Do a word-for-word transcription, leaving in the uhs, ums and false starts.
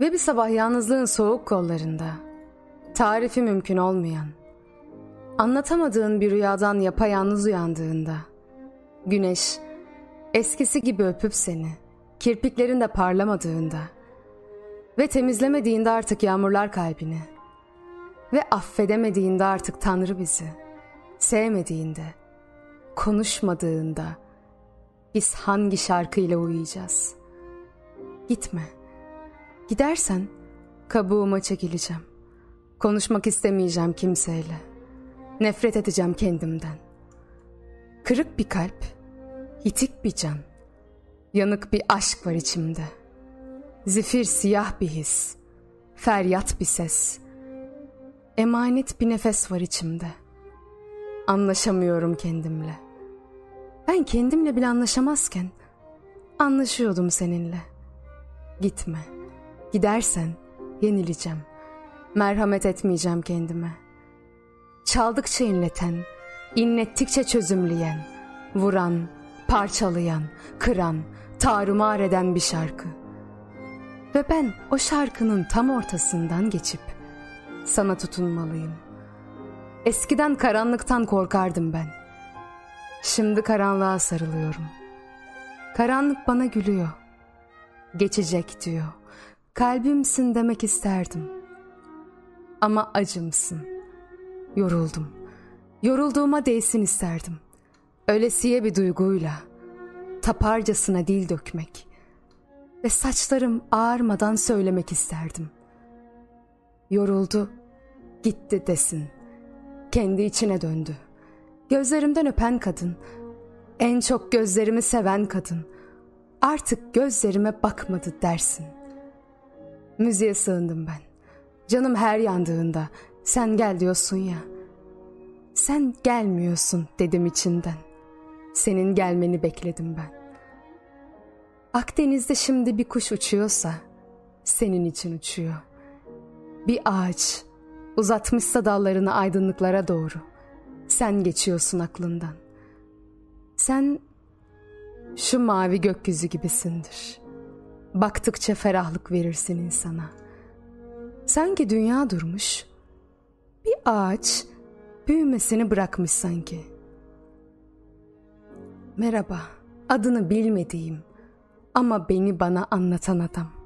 Ve bir sabah yalnızlığın soğuk kollarında, tarifi mümkün olmayan, anlatamadığın bir rüyadan yapayalnız uyandığında, güneş eskisi gibi öpüp seni, kirpiklerin de parlamadığında ve temizlemediğinde artık yağmurlar kalbini ve affedemediğinde artık Tanrı bizi, sevmediğinde, konuşmadığında biz hangi şarkıyla uyuyacağız? Gitme. Gidersen kabuğuma çekileceğim. Konuşmak istemeyeceğim kimseyle. Nefret edeceğim kendimden. Kırık bir kalp, yitik bir can. Yanık bir aşk var içimde. Zifir siyah bir his. Feryat bir ses. Emanet bir nefes var içimde. Anlaşamıyorum kendimle. Ben kendimle bile anlaşamazken anlaşıyordum seninle. Gitme. Gidersen yenileceğim. Merhamet etmeyeceğim kendime. Çaldıkça inleten, inlettikçe çözümleyen, vuran, parçalayan, kıran, tarumar eden bir şarkı. Ve ben o şarkının tam ortasından geçip sana tutunmalıyım. Eskiden karanlıktan korkardım ben. Şimdi karanlığa sarılıyorum. Karanlık bana gülüyor. Geçecek diyor. Kalbimsin demek isterdim. Ama acımsın. Yoruldum. Yorulduğuma değsin isterdim. Ölesiye bir duyguyla, taparcasına dil dökmek ve saçlarım ağarmadan söylemek isterdim. Yoruldu, gitti desin. Kendi içine döndü. Gözlerimden öpen kadın, en çok gözlerimi seven kadın, artık gözlerime bakmadı dersin. Müziğe sığındım ben. Canım her yandığında sen gel diyorsun ya. Sen gelmiyorsun dedim içinden. Senin gelmeni bekledim ben. Akdeniz'de şimdi bir kuş uçuyorsa senin için uçuyor. Bir ağaç uzatmışsa dallarını aydınlıklara doğru. Sen geçiyorsun aklından. Sen şu mavi gökyüzü gibisindir. Baktıkça ferahlık verirsin insana. Sanki dünya durmuş, bir ağaç büyümesini bırakmış sanki. Merhaba, adını bilmediğim ama beni bana anlatan adam.